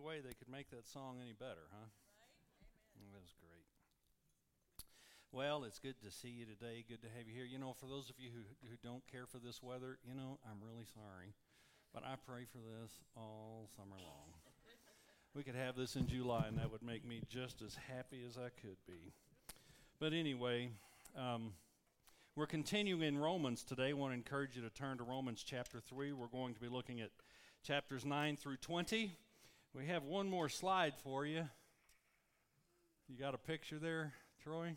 way they could make that song any better, huh? Right? Amen. That was great. Well, it's good to see you today. Good to have you here. You know, for those of you who don't care for this weather, you know, I'm really sorry. But I pray for this all summer long. We could have this in July, and that would make me just as happy as I could be. But anyway, we're continuing in Romans today. I want to encourage you to turn to Romans chapter 3. We're going to be looking at chapters 9 through 20. We have one more slide for you. You got a picture there, Troy?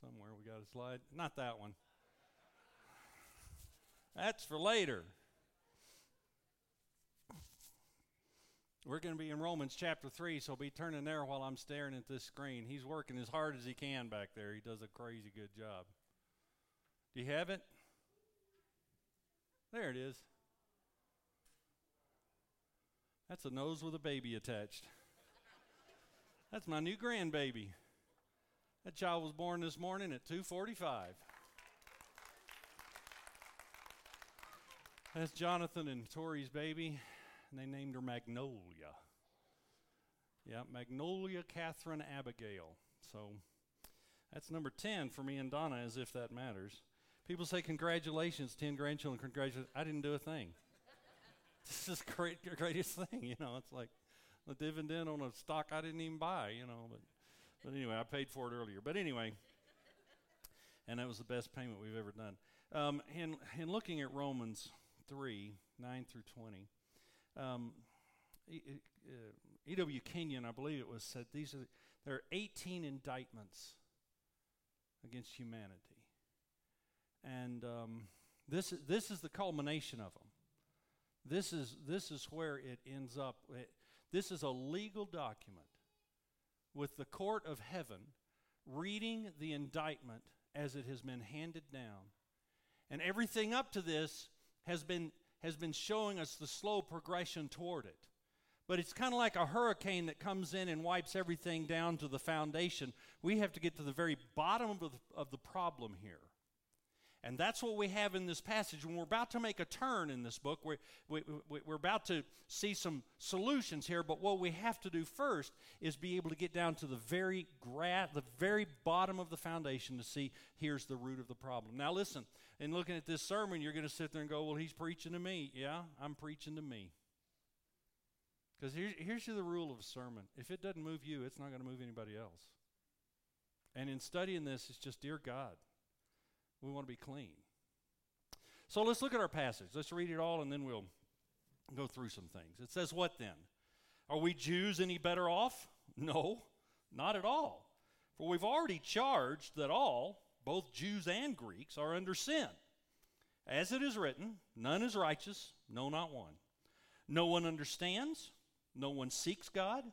Somewhere we got a slide. Not that one. That's for later. We're going to be in Romans chapter 3, so be turning there while I'm staring at this screen. He's working as hard as he can back there. He does a crazy good job. Do you have it? There it is. That's a nose with a baby attached. That's my new grandbaby. That child was born this morning at 2:45. That's Jonathan and Tori's baby, and they named her Magnolia. Yeah, Magnolia Catherine Abigail. So that's number 10 for me and Donna, as if that matters. People say, congratulations, 10 grandchildren, congratulations. I didn't do a thing. This is the greatest thing, you know. It's like the dividend on a stock I didn't even buy, you know. But anyway, I paid for it earlier. But anyway, and that was the best payment we've ever done. And looking at Romans 3, 9 through 20, E.W. Kenyon, I believe it was, said there are 18 indictments against humanity. And this is the culmination of them. This is where it ends up. This is a legal document with the court of heaven reading the indictment as it has been handed down. And everything up to this has been showing us the slow progression toward it. But it's kind of like a hurricane that comes in and wipes everything down to the foundation. We have to get to the very bottom of the problem here. And that's what we have in this passage. When we're about to make a turn in this book, we're about to see some solutions here, but what we have to do first is be able to get down to the very bottom of the foundation to see here's the root of the problem. Now listen, in looking at this sermon, you're going to sit there and go, well, he's preaching to me. Yeah, I'm preaching to me. Because here's the rule of a sermon. If it doesn't move you, it's not going to move anybody else. And in studying this, it's just, dear God, we want to be clean. So let's look at our passage. Let's read it all, and then we'll go through some things. It says, what then? Are we Jews any better off? No, not at all. For we've already charged that all, both Jews and Greeks, are under sin. As it is written, none is righteous, no, not one. No one understands, no one seeks God.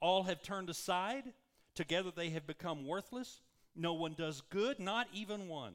All have turned aside, together they have become worthless. No one does good, not even one.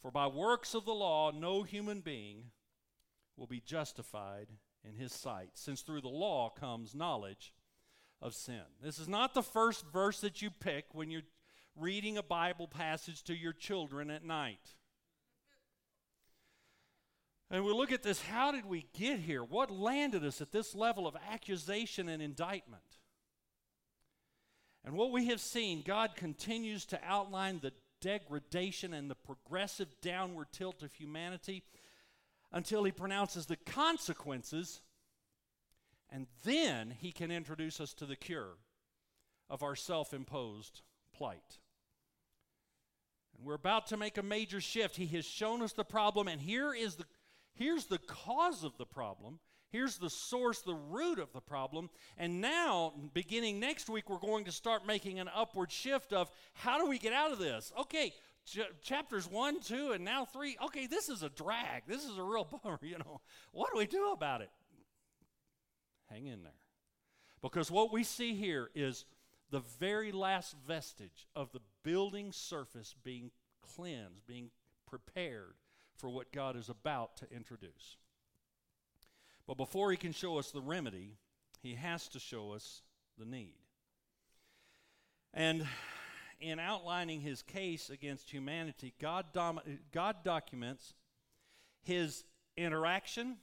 For by works of the law, no human being will be justified in his sight, since through the law comes knowledge of sin. This is not the first verse that you pick when you're reading a Bible passage to your children at night. And we look at this, how did we get here? What landed us at this level of accusation and indictment? And what we have seen, God continues to outline the degradation and the progressive downward tilt of humanity until he pronounces the consequences, and then he can introduce us to the cure of our self-imposed plight. And we're about to make a major shift. He has shown us the problem, and here's the cause of the problem. Here's the source, the root of the problem. And now, beginning next week, we're going to start making an upward shift of how do we get out of this? Okay, chapters 1, 2, and now 3. Okay, this is a drag. This is a real bummer, you know. What do we do about it? Hang in there. Because what we see here is the very last vestige of the building surface being cleansed, being prepared for what God is about to introduce. But before he can show us the remedy, he has to show us the need. And in outlining his case against humanity, God documents his interaction,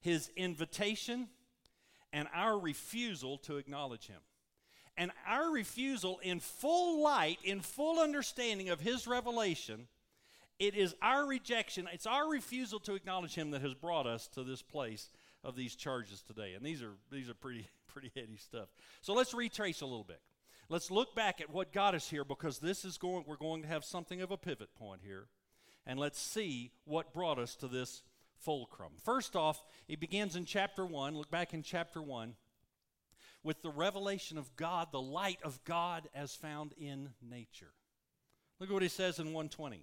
his invitation, and our refusal to acknowledge him. And our refusal in full light, in full understanding of his revelation, it is our rejection, it's our refusal to acknowledge him that has brought us to this place of these charges today. And these are pretty heady stuff. So let's retrace a little bit. Let's look back at what got us here, because we're going to have something of a pivot point here. And let's see what brought us to this fulcrum. First off, it begins in chapter 1. Look back in chapter 1 with the revelation of God, the light of God as found in nature. Look at what he says in 1:20.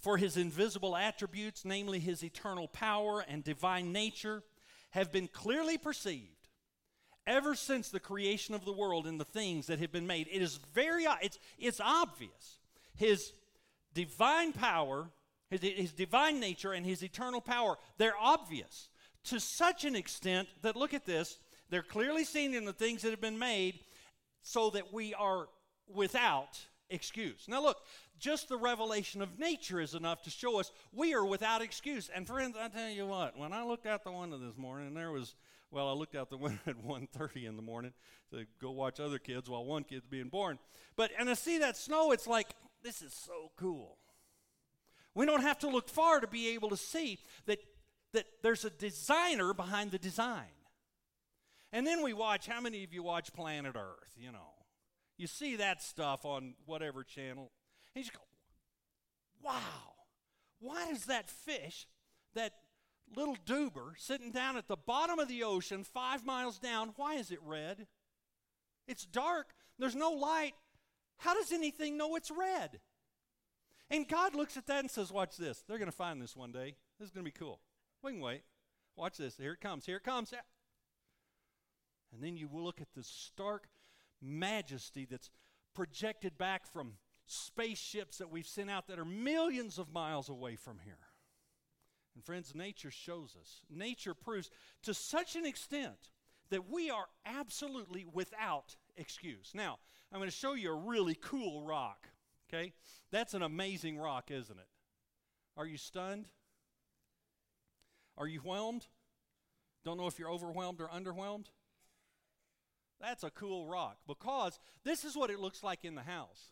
For his invisible attributes, namely his eternal power and divine nature, have been clearly perceived ever since the creation of the world and the things that have been made. It is it's obvious. His divine power, his divine nature, and his eternal power, they're obvious to such an extent that, look at this, they're clearly seen in the things that have been made so that we are without excuse. Now look, just the revelation of nature is enough to show us we are without excuse. And friends, I tell you what, when I looked out the window this morning, I looked out the window at 1:30 in the morning to go watch other kids while one kid's being born. And I see that snow, it's like, this is so cool. We don't have to look far to be able to see that there's a designer behind the design. And then we watch, how many of you watch Planet Earth, you know? You see that stuff on whatever channel, and you just go, wow, why does that fish, that little doober sitting down at the bottom of the ocean 5 miles down, why is it red? It's dark. There's no light. How does anything know it's red? And God looks at that and says, watch this. They're going to find this one day. This is going to be cool. We can wait. Watch this. Here it comes. Here it comes. And then you will look at the stark majesty that's projected back from spaceships that we've sent out that are millions of miles away from here. And friends, nature shows us. Nature proves to such an extent that we are absolutely without excuse. Now, I'm going to show you a really cool rock, okay? That's an amazing rock, isn't it? Are you stunned? Are you whelmed? Don't know if you're overwhelmed or underwhelmed? That's a cool rock, because this is what it looks like in the house.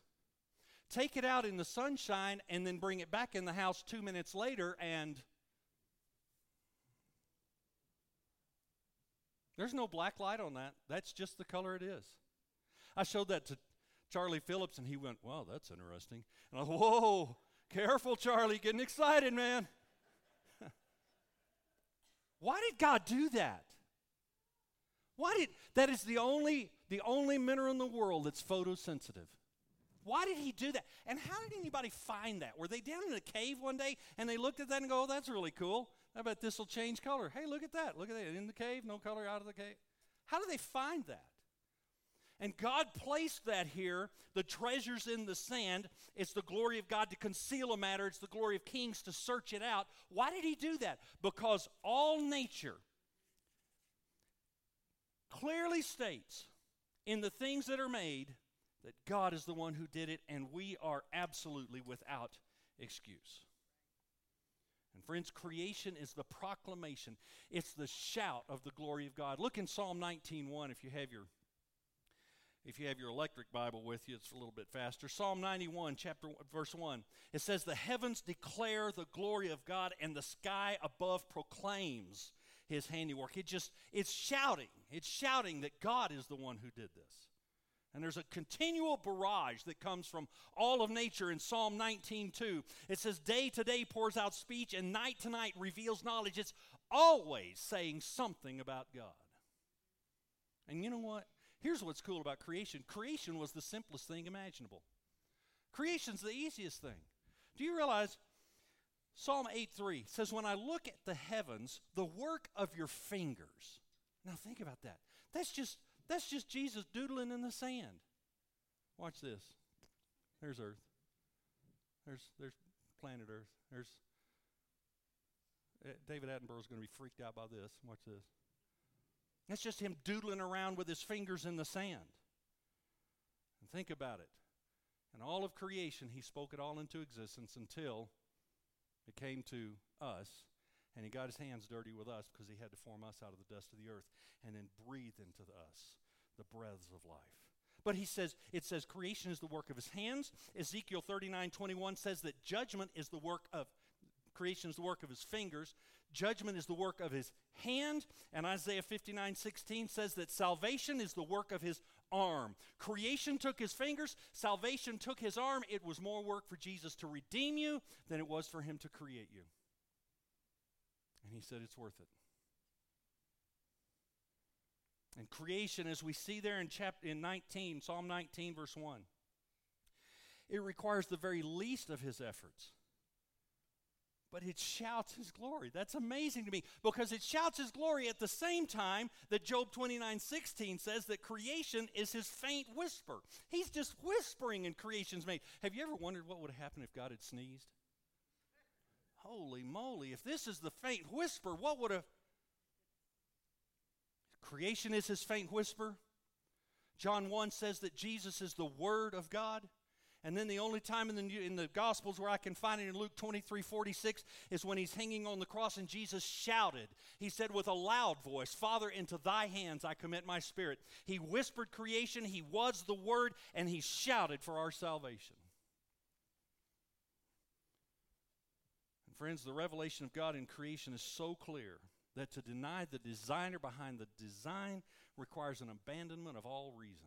Take it out in the sunshine and then bring it back in the house 2 minutes later, and there's no black light on that. That's just the color it is. I showed that to Charlie Phillips, and he went, wow, that's interesting. And I was, whoa, careful, Charlie, getting excited, man. Why did God do that? That is the only mineral in the world that's photosensitive. Why did he do that? And how did anybody find that? Were they down in a cave one day, and they looked at that and go, oh, that's really cool. I bet this will change color. Hey, look at that. Look at that. In the cave, no color out of the cave. How did they find that? And God placed that here, the treasures in the sand. It's the glory of God to conceal a matter. It's the glory of kings to search it out. Why did he do that? Because all nature clearly states in the things that are made that God is the one who did it, and we are absolutely without excuse. And friends, creation is the proclamation. It's the shout of the glory of God. Look in Psalm 19:1 if you have your electric Bible with you. It's a little bit faster. Psalm 91, verse 1. It says, the heavens declare the glory of God, and the sky above proclaims his handiwork. It's shouting that God is the one who did this. And there's a continual barrage that comes from all of nature. In Psalm 19:2, it says, day to day pours out speech, and night to night reveals knowledge. It's always saying something about God. And you know what? Here's what's cool about creation. Creation was the simplest thing imaginable. Creation's the easiest thing. Do you realize Psalm 8:3 says, when I look at the heavens, the work of your fingers. Now think about that. That's just Jesus doodling in the sand. Watch this. There's Earth. There's planet Earth. There's David Attenborough's going to be freaked out by this. Watch this. That's just him doodling around with his fingers in the sand. And think about it. In all of creation, he spoke it all into existence until it came to us, and he got his hands dirty with us because he had to form us out of the dust of the earth and then breathe into us the breaths of life. But it says creation is the work of his hands. Ezekiel 39:21 says that creation is the work of his fingers. Judgment is the work of his hand. And Isaiah 59:16 says that salvation is the work of his arm. Creation took his fingers. Salvation took his arm. It was more work for Jesus to redeem you than it was for him to create you. And he said it's worth it. And creation, as we see there in Psalm 19, verse 1, it requires the very least of his efforts. But it shouts his glory. That's amazing to me, because it shouts his glory at the same time that Job 29:16 says that creation is his faint whisper. He's just whispering and creation's made. Have you ever wondered what would have happened if God had sneezed? Holy moly, if this is the faint whisper, what would have... Creation is his faint whisper. John 1 says that Jesus is the Word of God. And then the only time in the Gospels where I can find it, in Luke 23:46, is when he's hanging on the cross and Jesus shouted. He said with a loud voice, Father, into thy hands I commit my spirit. He whispered creation, he was the Word, and he shouted for our salvation. And friends, the revelation of God in creation is so clear that to deny the designer behind the design requires an abandonment of all reason.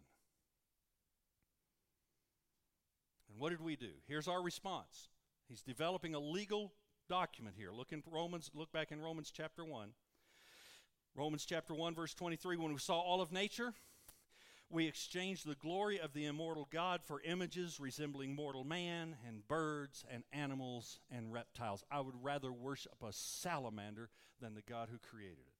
And what did we do? Here's our response. He's developing a legal document here. Look back in Romans chapter 1. Romans chapter 1, verse 23, when we saw all of nature, we exchanged the glory of the immortal God for images resembling mortal man and birds and animals and reptiles. I would rather worship a salamander than the God who created it.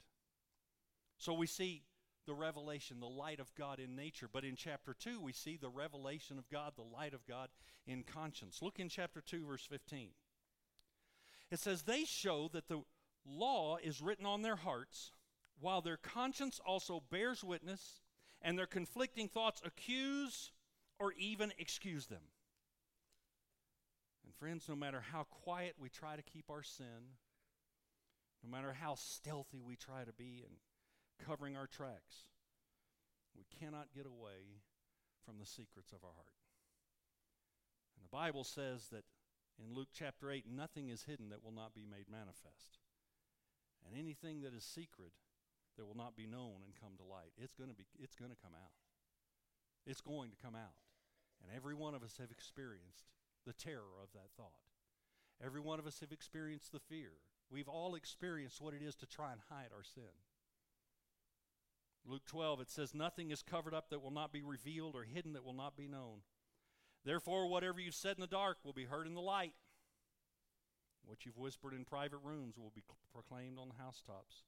So we see the revelation, the light of God in nature. But in chapter 2, we see the revelation of God, the light of God in conscience. Look in chapter 2, verse 15. It says, they show that the law is written on their hearts, while their conscience also bears witness, and their conflicting thoughts accuse or even excuse them. And friends, no matter how quiet we try to keep our sin, no matter how stealthy we try to be and covering our tracks, we cannot get away from the secrets of our heart. And the Bible says that in Luke chapter 8, nothing is hidden that will not be made manifest. And anything that is secret that will not be known and come to light, it's going to come out. And every one of us have experienced the terror of that thought. Every one of us have experienced the fear. We've all experienced what it is to try and hide our sin. Luke 12, it says, nothing is covered up that will not be revealed, or hidden that will not be known. Therefore, whatever you've said in the dark will be heard in the light. What you've whispered in private rooms will be proclaimed on the housetops.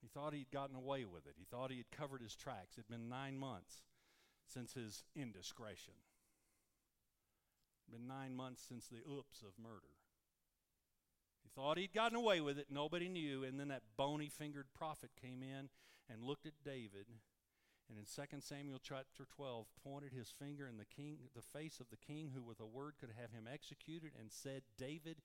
He thought he'd gotten away with it. He thought he had covered his tracks. It had been 9 months since his indiscretion. It had been 9 months since the oops of murder. He thought he'd gotten away with it, nobody knew, and then that bony-fingered prophet came in and looked at David, and in 2 Samuel chapter 12 pointed his finger in the face of the king, who with a word could have him executed, and said, David,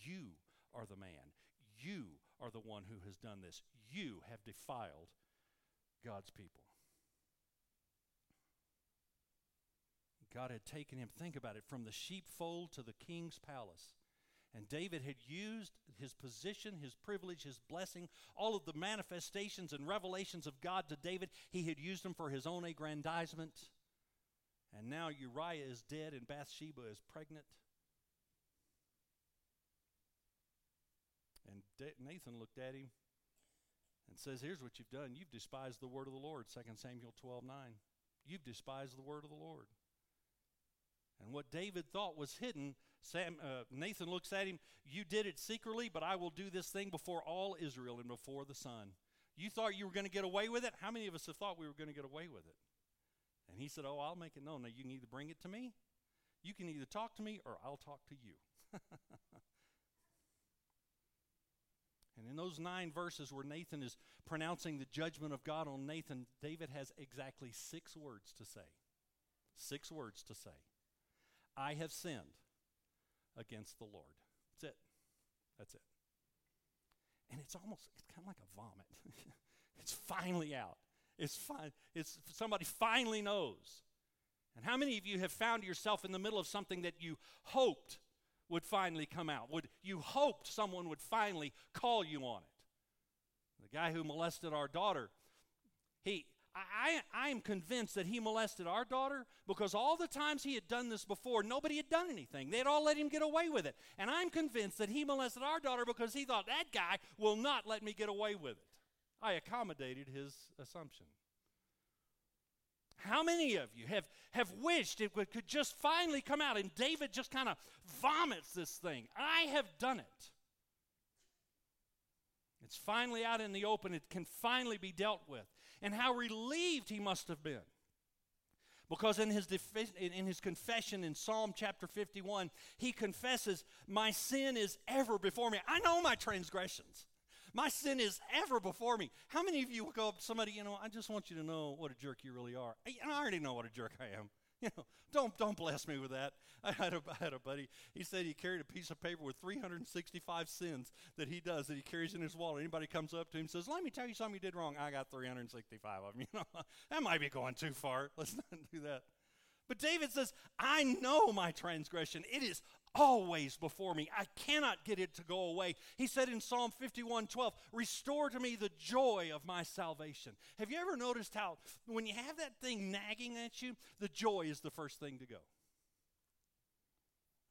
you are the man. You are the one who has done this. You have defiled God's people. God had taken him, think about it, from the sheepfold to the king's palace. And David had used his position, his privilege, his blessing, all of the manifestations and revelations of God to David. He had used them for his own aggrandizement. And now Uriah is dead and Bathsheba is pregnant. And Nathan looked at him and says, here's what you've done. You've despised the word of the Lord, 2 Samuel 12:9. You've despised the word of the Lord. And what David thought was hidden, Nathan looks at him, "You did it secretly, but I will do this thing before all Israel and before the sun. You thought you were going to get away with it? How many of us have thought we were going to get away with it?" And he said, "Oh, I'll make it known. Now, you can either bring it to me, you can either talk to me, or I'll talk to you." And in those 9 verses where Nathan is pronouncing the judgment of God on Nathan, David has exactly 6 words to say. 6 words to say. "I have sinned against the Lord." That's it. That's it. And it's kind of like a vomit. It's finally out. Somebody finally knows. And how many of you have found yourself in the middle of something that you hoped would finally come out? You hoped someone would finally call you on it? The guy who molested our daughter, I am convinced that he molested our daughter because all the times he had done this before, nobody had done anything. They'd all let him get away with it. And I'm convinced that he molested our daughter because he thought, "That guy will not let me get away with it." I accommodated his assumption. How many of you have wished it could just finally come out, and David just kind of vomits this thing? "I have done it." It's finally out in the open. It can finally be dealt with. And how relieved he must have been. Because in his confession in Psalm chapter 51, he confesses, "My sin is ever before me. I know my transgressions. My sin is ever before me." How many of you will go up to somebody, "I just want you to know what a jerk you really are." I already know what a jerk I am. Don't bless me with that. I had a buddy. He said he carried a piece of paper with 365 sins that he carries in his wallet. Anybody comes up to him and says, "Let me tell you something you did wrong." "I got 365 of them." That might be going too far. Let's not do that. But David says, "I know my transgression. It is always before me. I cannot get it to go away." He said in Psalm 51:12, "Restore to me the joy of my salvation." Have you ever noticed how when you have that thing nagging at you, the joy is the first thing to go?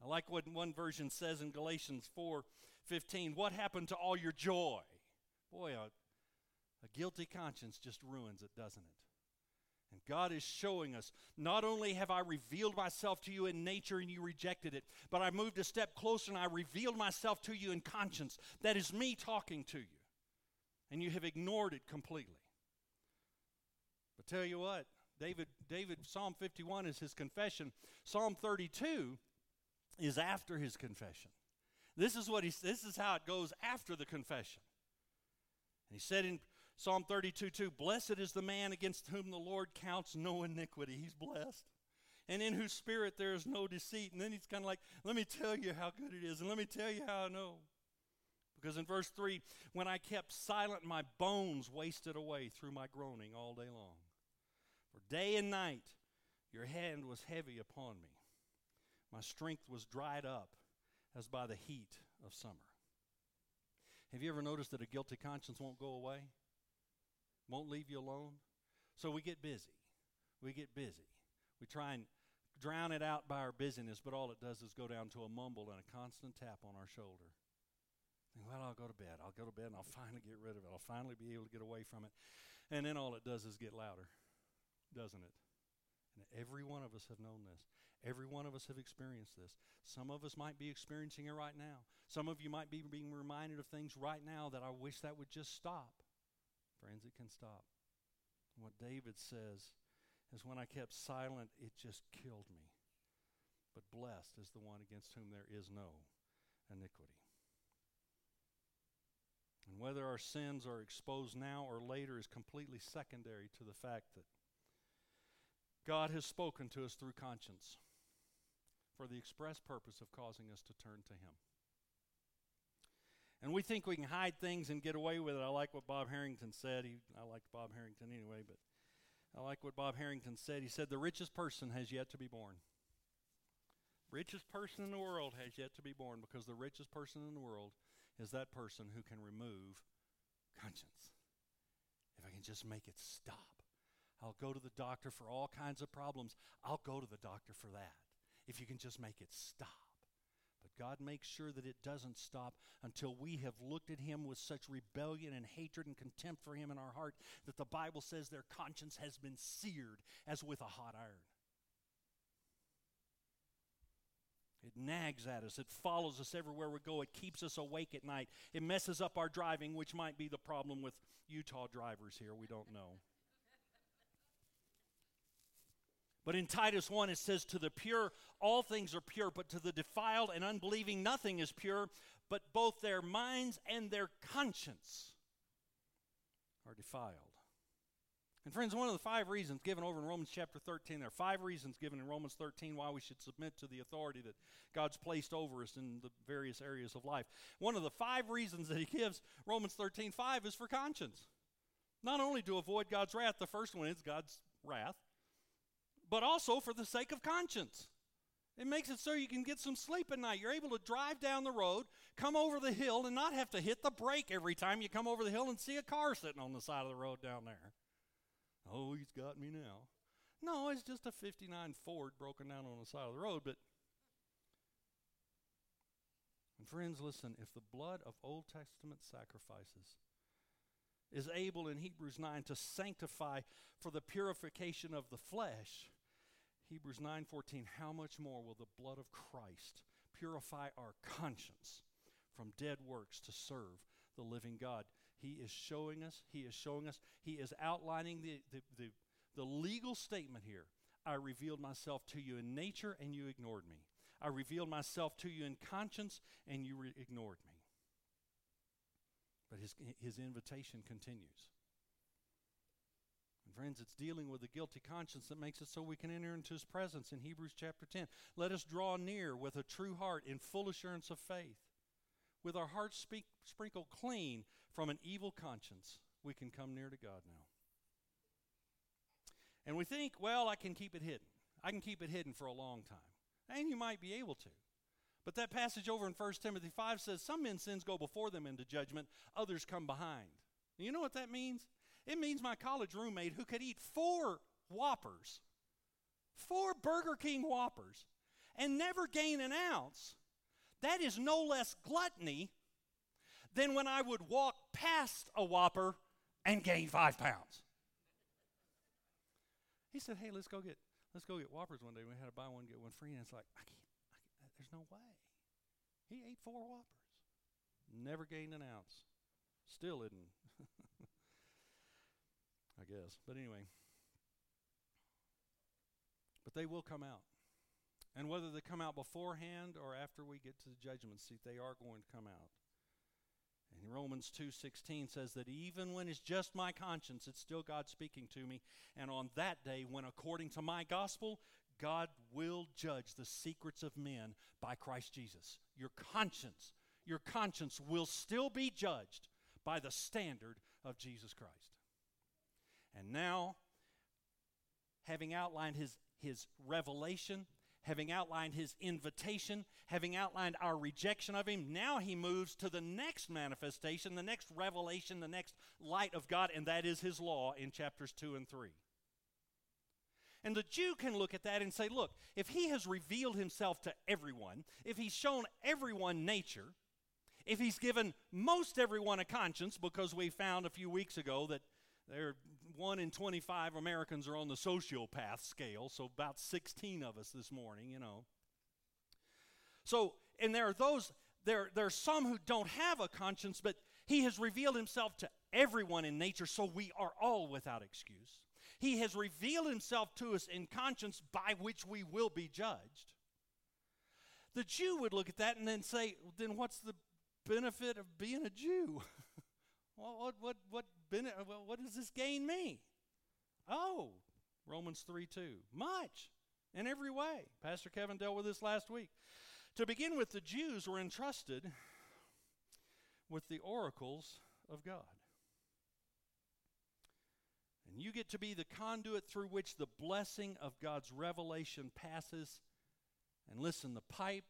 I like what one version says in Galatians 4:15, "What happened to all your joy?" Boy, a guilty conscience just ruins it, doesn't it? And God is showing us, not only have I revealed myself to you in nature and you rejected it, but I moved a step closer and I revealed myself to you in conscience. That is me talking to you. And you have ignored it completely. But tell you what, David, Psalm 51 is his confession. Psalm 32 is after his confession. This is how it goes after the confession. And he said in Psalm 32:2, "Blessed is the man against whom the Lord counts no iniquity." He's blessed. "And in whose spirit there is no deceit." And then he's kind of like, "Let me tell you how good it is, and let me tell you how I know." Because in verse 3, "When I kept silent, my bones wasted away through my groaning all day long. For day and night your hand was heavy upon me. My strength was dried up as by the heat of summer." Have you ever noticed that a guilty conscience won't go away? Won't leave you alone? So we get busy. We try and drown it out by our busyness, but all it does is go down to a mumble and a constant tap on our shoulder. And, "Well, I'll go to bed and I'll finally get rid of it. I'll finally be able to get away from it." And then all it does is get louder, doesn't it? And every one of us have known this. Every one of us have experienced this. Some of us might be experiencing it right now. Some of you might be being reminded of things right now that I wish that would just stop. Friends, it can stop. What David says is, "When I kept silent, it just killed me. But blessed is the one against whom there is no iniquity." And whether our sins are exposed now or later is completely secondary to the fact that God has spoken to us through conscience for the express purpose of causing us to turn to Him. And we think we can hide things and get away with it. I like what Bob Harrington said. I liked Bob Harrington anyway, but I like what Bob Harrington said. He said, "The richest person has yet to be born." Richest person in the world has yet to be born, because the richest person in the world is that person who can remove conscience. If I can just make it stop. I'll go to the doctor for all kinds of problems. I'll go to the doctor for that. If you can just make it stop. But God makes sure that it doesn't stop until we have looked at Him with such rebellion and hatred and contempt for Him in our heart that the Bible says their conscience has been seared as with a hot iron. It nags at us. It follows us everywhere we go. It keeps us awake at night. It messes up our driving, which might be the problem with Utah drivers here. We don't know. But in Titus 1, it says, to the pure, all things are pure, but to the defiled and unbelieving, nothing is pure, but both their minds and their conscience are defiled. And friends, one of the five reasons given over in Romans chapter 13, there are 5 reasons given in Romans 13 why we should submit to the authority that God's placed over us in the various areas of life. One of the 5 reasons that he gives, Romans 13:5, is for conscience. Not only to avoid God's wrath, the first one is God's wrath, but also for the sake of conscience. It makes it so you can get some sleep at night. You're able to drive down the road, come over the hill, and not have to hit the brake every time you come over the hill and see a car sitting on the side of the road down there. Oh, he's got me now. No, it's just a 59 Ford broken down on the side of the road. But, and friends, listen, if the blood of Old Testament sacrifices is able in Hebrews 9 to sanctify for the purification of the flesh, Hebrews 9:14, how much more will the blood of Christ purify our conscience from dead works to serve the living God? He is showing us, he is outlining the legal statement here. I revealed myself to you in nature and you ignored me. I revealed myself to you in conscience and you ignored me. But his invitation continues. And friends, it's dealing with the guilty conscience that makes it so we can enter into his presence in Hebrews chapter 10. Let us draw near with a true heart in full assurance of faith. With our hearts sprinkled clean from an evil conscience, we can come near to God now. And we think, well, I can keep it hidden. I can keep it hidden for a long time. And you might be able to. But that passage over in 1 Timothy 5 says, some men's sins go before them into judgment, others come behind. And you know what that means? It means my college roommate who could eat 4 Whoppers, 4 Burger King Whoppers, and never gain an ounce, that is no less gluttony than when I would walk past a Whopper and gain 5 pounds. He said, hey, let's go get Whoppers one day. We had to buy one, get one free, and it's like, I can't, there's no way. He ate 4 Whoppers. Never gained an ounce. Still isn't, I guess. But anyway. But they will come out. And whether they come out beforehand or after we get to the judgment seat, they are going to come out. And Romans 2:16 says that even when it's just my conscience, it's still God speaking to me. And on that day, when according to my gospel, God will judge the secrets of men by Christ Jesus. Your conscience will still be judged by the standard of Jesus Christ. And now, having outlined his revelation, having outlined his invitation, having outlined our rejection of him, now he moves to the next manifestation, the next revelation, the next light of God, and that is his law in chapters 2 and 3. And the Jew can look at that and say, look, if he has revealed himself to everyone, if he's shown everyone nature, if he's given most everyone a conscience, because we found a few weeks ago that 1 in 25 Americans are on the sociopath scale, so about 16 of us this morning, you know. So, and there are some who don't have a conscience, but he has revealed himself to everyone in nature, so we are all without excuse. He has revealed himself to us in conscience by which we will be judged. The Jew would look at that and then say, then what's the benefit of being a Jew? What does this gain me? Oh, Romans 3:2, much in every way. Pastor Kevin dealt with this last week. To begin with, the Jews were entrusted with the oracles of God. And you get to be the conduit through which the blessing of God's revelation passes. And listen, the pipe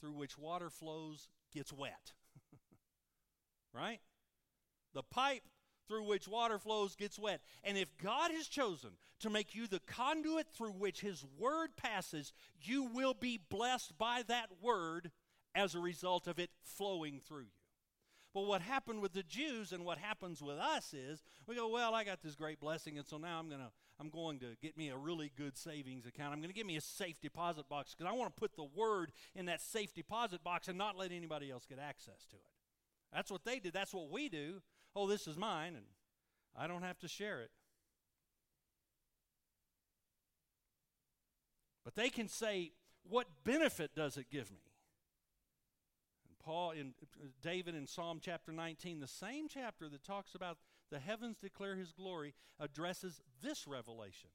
through which water flows gets wet. Right? The pipe through which water flows gets wet. And if God has chosen to make you the conduit through which his word passes, you will be blessed by that word as a result of it flowing through you. But what happened with the Jews and what happens with us is we go, well, I got this great blessing, and so now I'm going to I'm going to get me a really good savings account. I'm going to get me a safe deposit box because I want to put the word in that safe deposit box and not let anybody else get access to it. That's what they did. That's what we do. Oh, this is mine, and I don't have to share it. But they can say, what benefit does it give me? And David in Psalm chapter 19, the same chapter that talks about the heavens declare his glory, addresses this revelation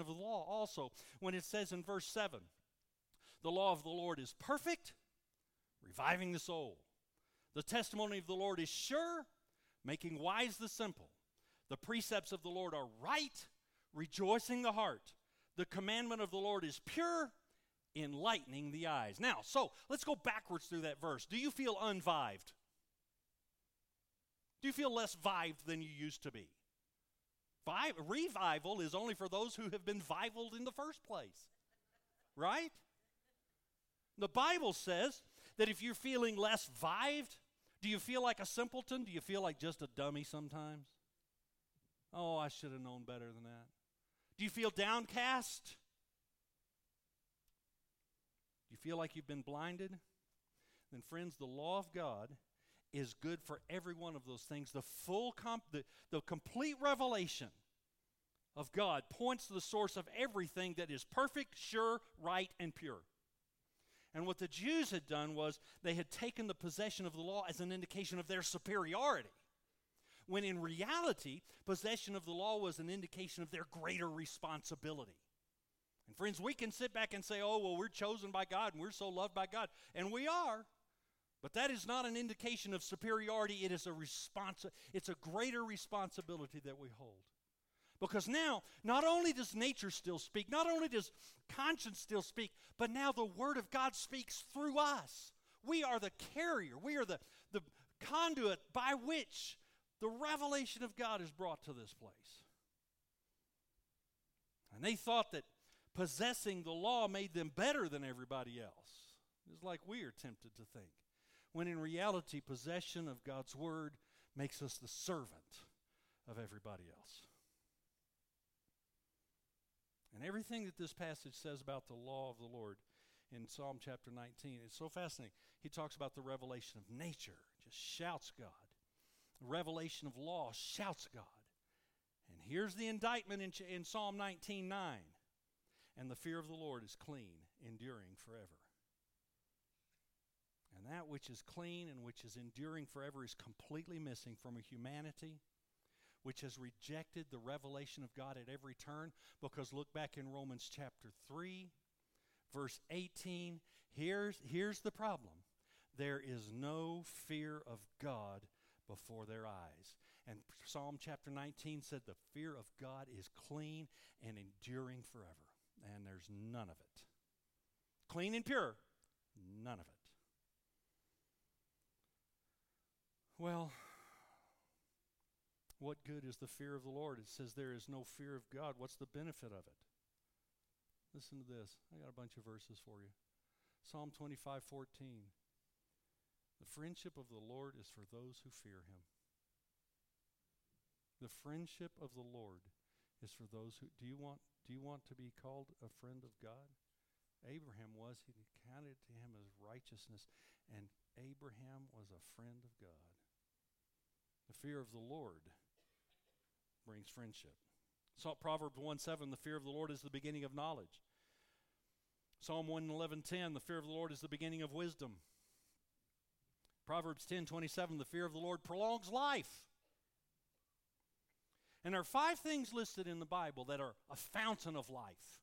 of the law also, when it says in verse 7, the law of the Lord is perfect, reviving the soul. The testimony of the Lord is sure, making wise the simple. The precepts of the Lord are right, rejoicing the heart. The commandment of the Lord is pure, enlightening the eyes. Now, so let's go backwards through that verse. Do you feel unvived? Do you feel less vived than you used to be? Revival is only for those who have been vivaled in the first place, right? The Bible says that if you're feeling less vived, do you feel like a simpleton? Do you feel like just a dummy sometimes? Oh, I should have known better than that. Do you feel downcast? Do you feel like you've been blinded? Then, friends, the law of God is good for every one of those things. The complete revelation of God points to the source of everything that is perfect, sure, right, and pure. And what the Jews had done was they had taken the possession of the law as an indication of their superiority, when in reality, possession of the law was an indication of their greater responsibility. And friends, we can sit back and say, oh, well, we're chosen by God and we're so loved by God. And we are. But that is not an indication of superiority. It is it's a greater responsibility that we hold. Because now, not only does nature still speak, not only does conscience still speak, but now the Word of God speaks through us. We are the carrier. We are the conduit by which the revelation of God is brought to this place. And they thought that possessing the law made them better than everybody else. It's like we are tempted to think. When in reality, possession of God's Word makes us the servant of everybody else. And everything that this passage says about the law of the Lord in Psalm chapter 19 is so fascinating. He talks about the revelation of nature, just shouts God. Revelation of law shouts God. And here's the indictment in Psalm 19:9. And the fear of the Lord is clean, enduring forever. And that which is clean and which is enduring forever is completely missing from a humanity which has rejected the revelation of God at every turn. Because look back in Romans chapter 3, verse 18. Here's the problem. There is no fear of God before their eyes. And Psalm chapter 19 said the fear of God is clean and enduring forever. And there's none of it. Clean and pure, none of it. Well, what good is the fear of the Lord? It says there is no fear of God. What's the benefit of it? Listen to this. I got a bunch of verses for you. Psalm 25:14. The friendship of the Lord is for those who fear him. The friendship of the Lord is for those who... Do you want to be called a friend of God? Abraham was. He counted to him as righteousness. And Abraham was a friend of God. The fear of the Lord brings friendship. So Proverbs 1:7, the fear of the Lord is the beginning of knowledge. Psalm 111:10, the fear of the Lord is the beginning of wisdom. Proverbs 10:27, the fear of the Lord prolongs life. And there are 5 things listed in the Bible that are a fountain of life.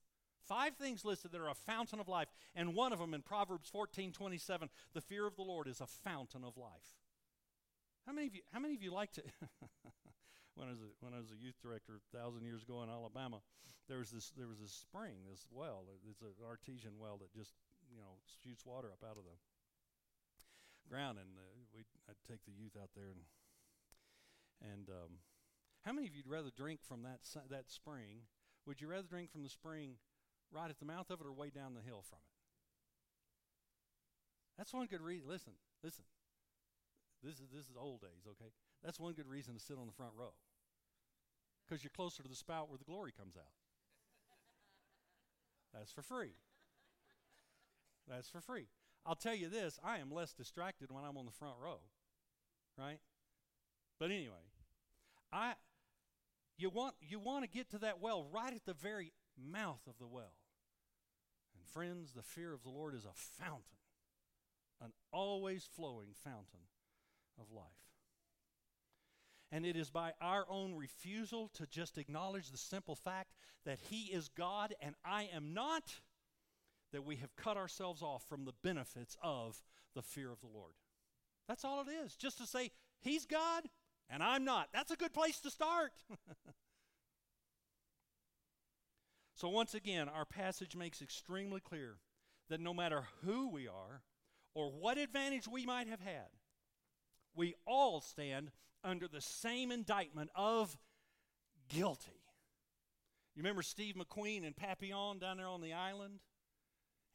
5 things listed that are a fountain of life. And one of them in Proverbs 14:27, the fear of the Lord is a fountain of life. How many of you like to... when I was a youth director 1,000 years ago in Alabama, there was this spring, this well. It's an artesian well that just, shoots water up out of the ground, and I'd take the youth out there, and how many of you'd rather drink from that spring? Would you rather drink from the spring right at the mouth of it or way down the hill from it? That's one good reason. Listen. This is old days, okay? That's one good reason to sit on the front row. because you're closer to the spout where the glory comes out. That's for free. That's for free. I'll tell you this, I am less distracted when I'm on the front row, right? But anyway, you want to get to that well right at the very mouth of the well. And friends, the fear of the Lord is a fountain, an always flowing fountain of life. And it is by our own refusal to just acknowledge the simple fact that He is God and I am not, that we have cut ourselves off from the benefits of the fear of the Lord. That's all it is, just to say, He's God and I'm not. That's a good place to start. So once again, our passage makes extremely clear that no matter who we are or what advantage we might have had, we all stand under the same indictment of guilty. You remember Steve McQueen and Papillon down there on the island?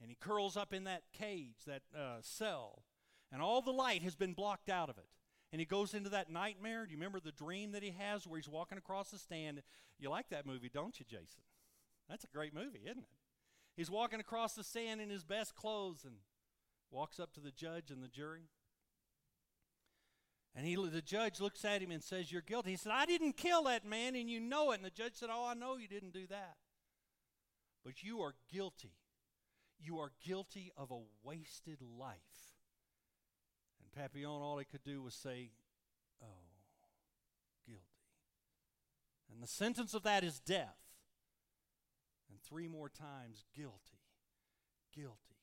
And he curls up in that cage, that cell, and all the light has been blocked out of it. And he goes into that nightmare. Do you remember the dream that he has where he's walking across the stand? You like that movie, don't you, Jason? That's a great movie, isn't it? He's walking across the sand in his best clothes and walks up to the judge and the jury. And the judge looks at him and says, "You're guilty." He said, "I didn't kill that man, and you know it." And the judge said, "Oh, I know you didn't do that. But you are guilty. You are guilty of a wasted life." And Papillon, all he could do was say, "Oh, guilty." And the sentence of that is death. And three more times, guilty, guilty,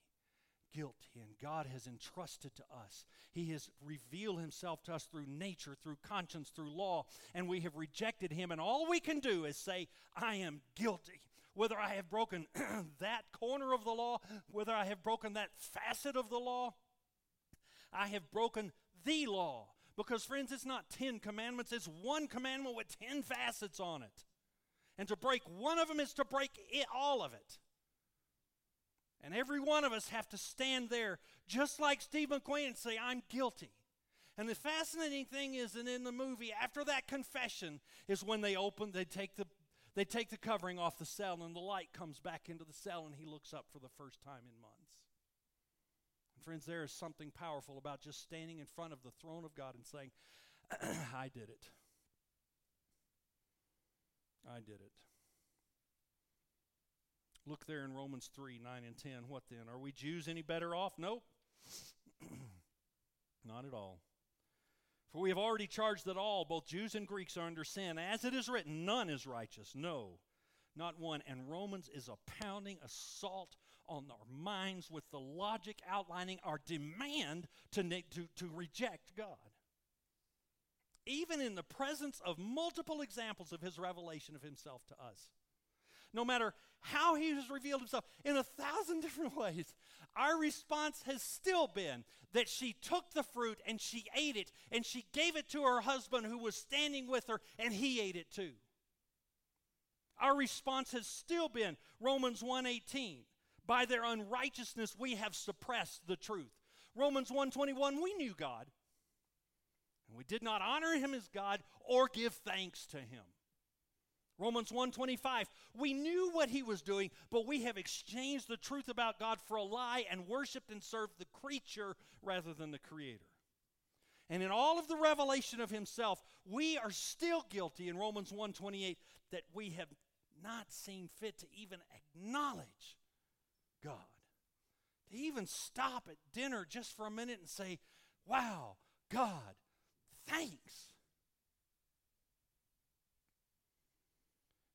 guilty. And God has entrusted to us. He has revealed Himself to us through nature, through conscience, through law, and we have rejected Him. And all we can do is say, I am guilty. Whether I have broken that corner of the law, whether I have broken that facet of the law, I have broken the law. Because, friends, it's not 10 commandments. It's one commandment with 10 facets on it. And to break one of them is to break all of it. And every one of us have to stand there just like Steve McQueen and say, I'm guilty. And the fascinating thing is that in the movie, after that confession is when they take the covering off the cell and the light comes back into the cell and he looks up for the first time in months. And friends, there is something powerful about just standing in front of the throne of God and saying, I did it. I did it. Look there in Romans 3, 9 and 10. What then? Are we Jews any better off? Nope. Not at all. For we have already charged that all, both Jews and Greeks, are under sin. As it is written, none is righteous. No, not one. And Romans is a pounding assault on our minds with the logic outlining our demand to reject God. Even in the presence of multiple examples of His revelation of Himself to us. No matter how He has revealed Himself in 1,000 different ways, our response has still been that she took the fruit and she ate it and she gave it to her husband who was standing with her and he ate it too. Our response has still been Romans 1:18, by their unrighteousness we have suppressed the truth. Romans 1:21, we knew God and we did not honor Him as God or give thanks to Him. Romans 1:25, we knew what He was doing, but we have exchanged the truth about God for a lie and worshiped and served the creature rather than the Creator. And in all of the revelation of Himself, we are still guilty in Romans 1:28 that we have not seen fit to even acknowledge God, to even stop at dinner just for a minute and say, wow, God, thanks.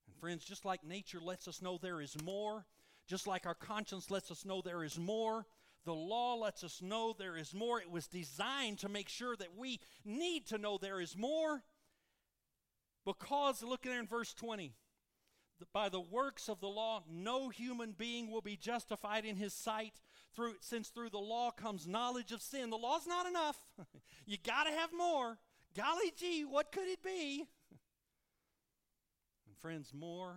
And friends, just like nature lets us know there is more, just like our conscience lets us know there is more, the law lets us know there is more. It was designed to make sure that we need to know there is more because, look there in verse 20, by the works of the law no human being will be justified in his sight, since through the law comes knowledge of sin. The law's not enough. You got to have more. Golly gee, what could it be? And friends, more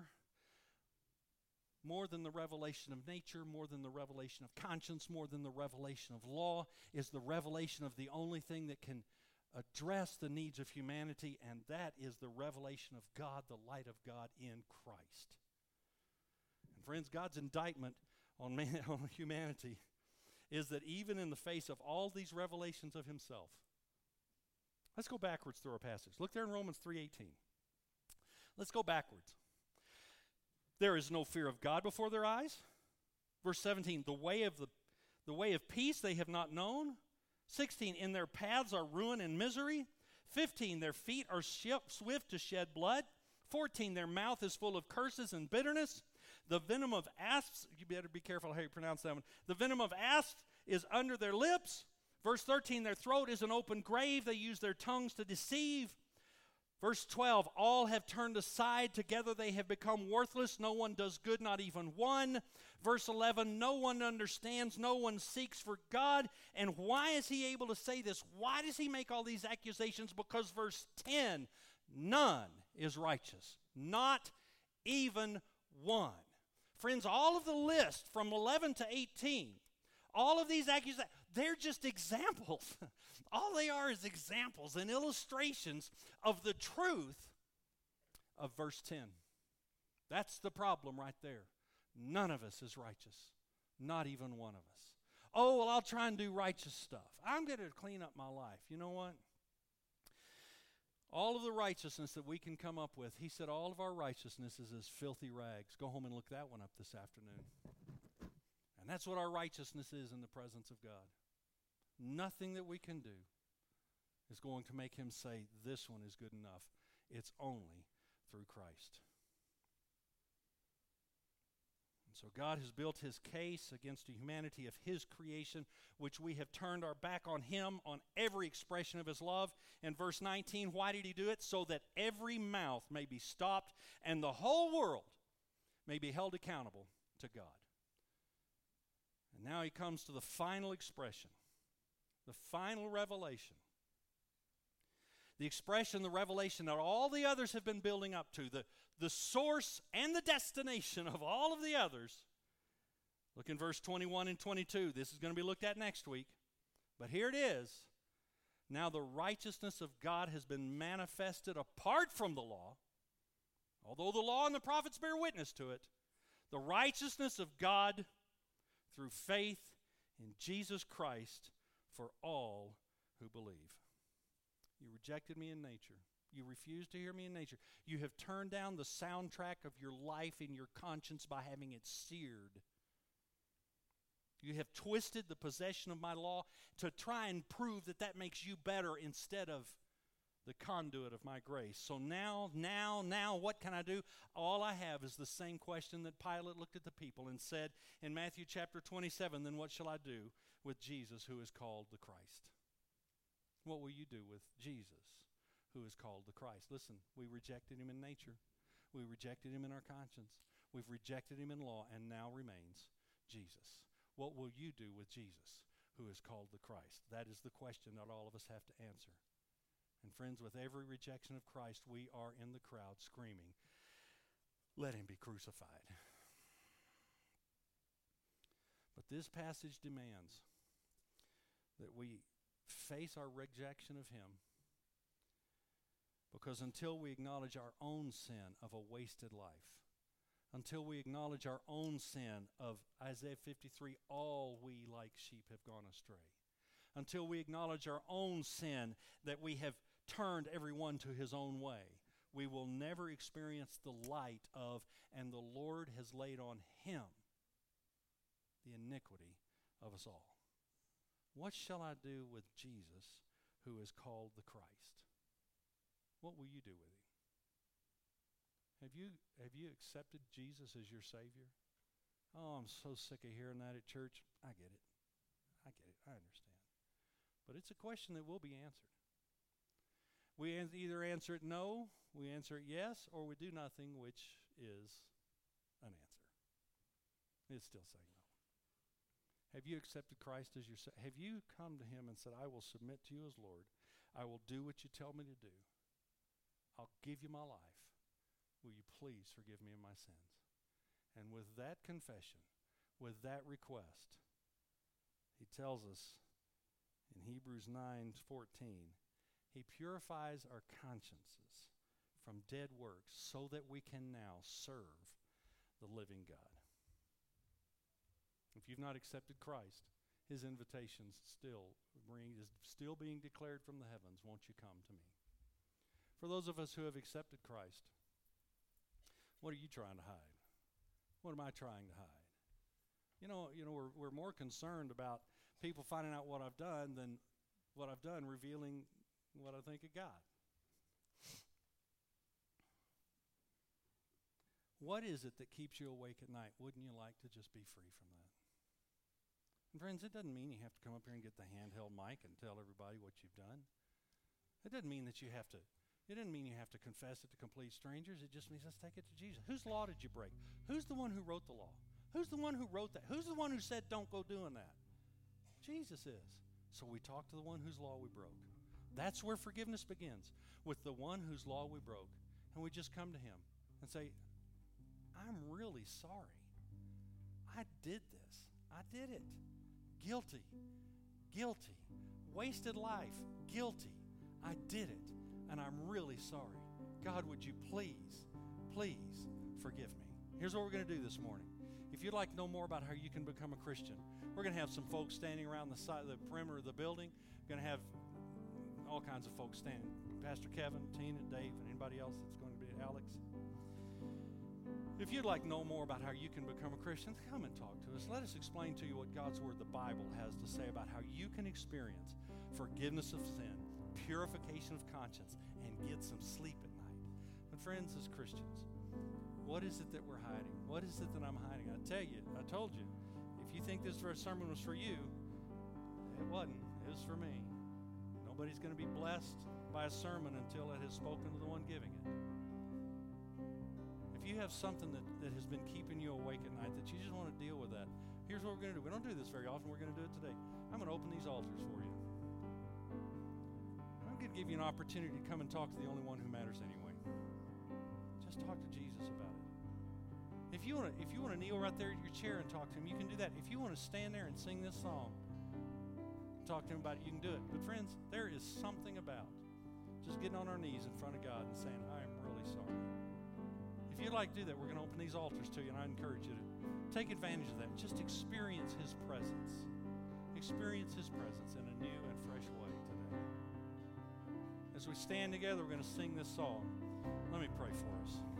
than the revelation of nature, more than the revelation of conscience, more than the revelation of law, is the revelation of the only thing that can address the needs of humanity, and that is the revelation of God, the light of God in Christ. And friends, God's indictment on humanity is that even in the face of all these revelations of himself, let's go backwards through our passage. Look there in Romans 3:18. Let's go backwards. There is no fear of God before their eyes. Verse 17, the way of peace they have not known. 16, in their paths are ruin and misery. 15, their feet are swift to shed blood. 14, their mouth is full of curses and bitterness. The venom of asps, you better be careful how you pronounce that one. The venom of asps is under their lips. Verse 13, their throat is an open grave. They use their tongues to deceive. Verse 12, all have turned aside. Together they have become worthless. No one does good, not even one. Verse 11, no one understands. No one seeks for God. And why is he able to say this? Why does he make all these accusations? Because verse 10, none is righteous, not even one. Friends, all of the list from 11 to 18, all of these accusations, they're just examples. All they are is examples and illustrations of the truth of verse 10. That's the problem right there. None of us is righteous, not even one of us. Oh, well, I'll try and do righteous stuff. I'm going to clean up my life. You know what? All of the righteousness that we can come up with, he said all of our righteousness is as filthy rags. Go home and look that one up this afternoon. And that's what our righteousness is in the presence of God. Nothing that we can do is going to make him say, this one is good enough. It's only through Christ. And so God has built his case against the humanity of his creation, which we have turned our back on him, on every expression of his love. In verse 19, why did he do it? So that every mouth may be stopped and the whole world may be held accountable to God. And now he comes to the final expression, the final revelation. The expression, the revelation that all the others have been building up to, the source and the destination of all of the others. Look in verse 21 and 22. This is going to be looked at next week. But here it is. Now the righteousness of God has been manifested apart from the law, although the law and the prophets bear witness to it, the righteousness of God through faith in Jesus Christ for all who believe. You rejected me in nature. You refused to hear me in nature. You have turned down the soundtrack of your life and your conscience by having it seared. You have twisted the possession of my law to try and prove that that makes you better instead of the conduit of my grace. So now, what can I do? All I have is the same question that Pilate looked at the people and said in Matthew chapter 27, then what shall I do with Jesus who is called the Christ? What will you do with Jesus who is called the Christ? Listen, we rejected him in nature. We rejected him in our conscience. We've rejected him in law, and now remains Jesus. What will you do with Jesus who is called the Christ? That is the question that all of us have to answer. And friends, with every rejection of Christ, we are in the crowd screaming, let him be crucified. But this passage demands that we face our rejection of him, because until we acknowledge our own sin of a wasted life, until we acknowledge our own sin of Isaiah 53, all we like sheep have gone astray, until we acknowledge our own sin that we have turned everyone to his own way, we will never experience the light of, and the Lord has laid on him the iniquity of us all. What shall I do with Jesus who is called the Christ? What will you do with him? Have you accepted Jesus as your Savior? Oh, I'm so sick of hearing that at church. I get it. I understand. But it's a question that will be answered. We either answer it no, we answer it yes, or we do nothing, which is an answer. It's still saying no. Have you accepted Christ as your Savior? Have you come to him and said, I will submit to you as Lord. I will do what you tell me to do. I'll give you my life. Will you please forgive me of my sins? And with that confession, with that request, he tells us in Hebrews 9:14, He purifies our consciences from dead works so that we can now serve the living God. If you've not accepted Christ, his invitation is still being declared from the heavens, won't you come to me? For those of us who have accepted Christ, what are you trying to hide? What am I trying to hide? You know, we're more concerned about people finding out what I've done than what I've done revealing what I think of God. What is it that keeps you awake at night? Wouldn't you like to just be free from that? And friends, it doesn't mean you have to come up here and get the handheld mic and tell everybody what you've done. It doesn't mean that you have to. It doesn't mean you have to confess it to complete strangers. It just means let's take it to Jesus. Whose law did you break? Who's the one who wrote the law? Who's the one who wrote that? Who's the one who said don't go doing that? Jesus is. So we talk to the one whose law we broke. That's where forgiveness begins, with the one whose law we broke. And we just come to him and say, I'm really sorry. I did this. I did it. Guilty. Guilty. Wasted life. Guilty. I did it. And I'm really sorry. God, would you please, please forgive me? Here's what we're going to do this morning. If you'd like to know more about how you can become a Christian, we're going to have some folks standing around the side, the perimeter of the building. We're going to have all kinds of folks standing. Pastor Kevin, Tina, Dave, and anybody else that's going to be Alex. If you'd like to know more about how you can become a Christian, come and talk to us. Let us explain to you what God's Word, the Bible, has to say about how you can experience forgiveness of sin, purification of conscience, and get some sleep at night. But friends, as Christians, what is it that we're hiding? What is it that I'm hiding? I told you, if you think this verse sermon was for you, it wasn't. It was for me. Nobody's going to be blessed by a sermon until it has spoken to the one giving it. If you have something that has been keeping you awake at night, that you just want to deal with that, here's what we're going to do. We don't do this very often. We're going to do it today. I'm going to open these altars for you. I'm going to give you an opportunity to come and talk to the only one who matters anyway. Just talk to Jesus about it. If you want to kneel right there at your chair and talk to him, you can do that. If you want to stand there and sing this song and talk to him about it, you can do it. But friends, there is something about just getting on our knees in front of God and saying, I am really sorry. If you'd like to do that, we're going to open these altars to you, and I encourage you to take advantage of that. Just experience his presence. Experience his presence in a new and fresh way today. As we stand together, we're going to sing this song. Let me pray for us.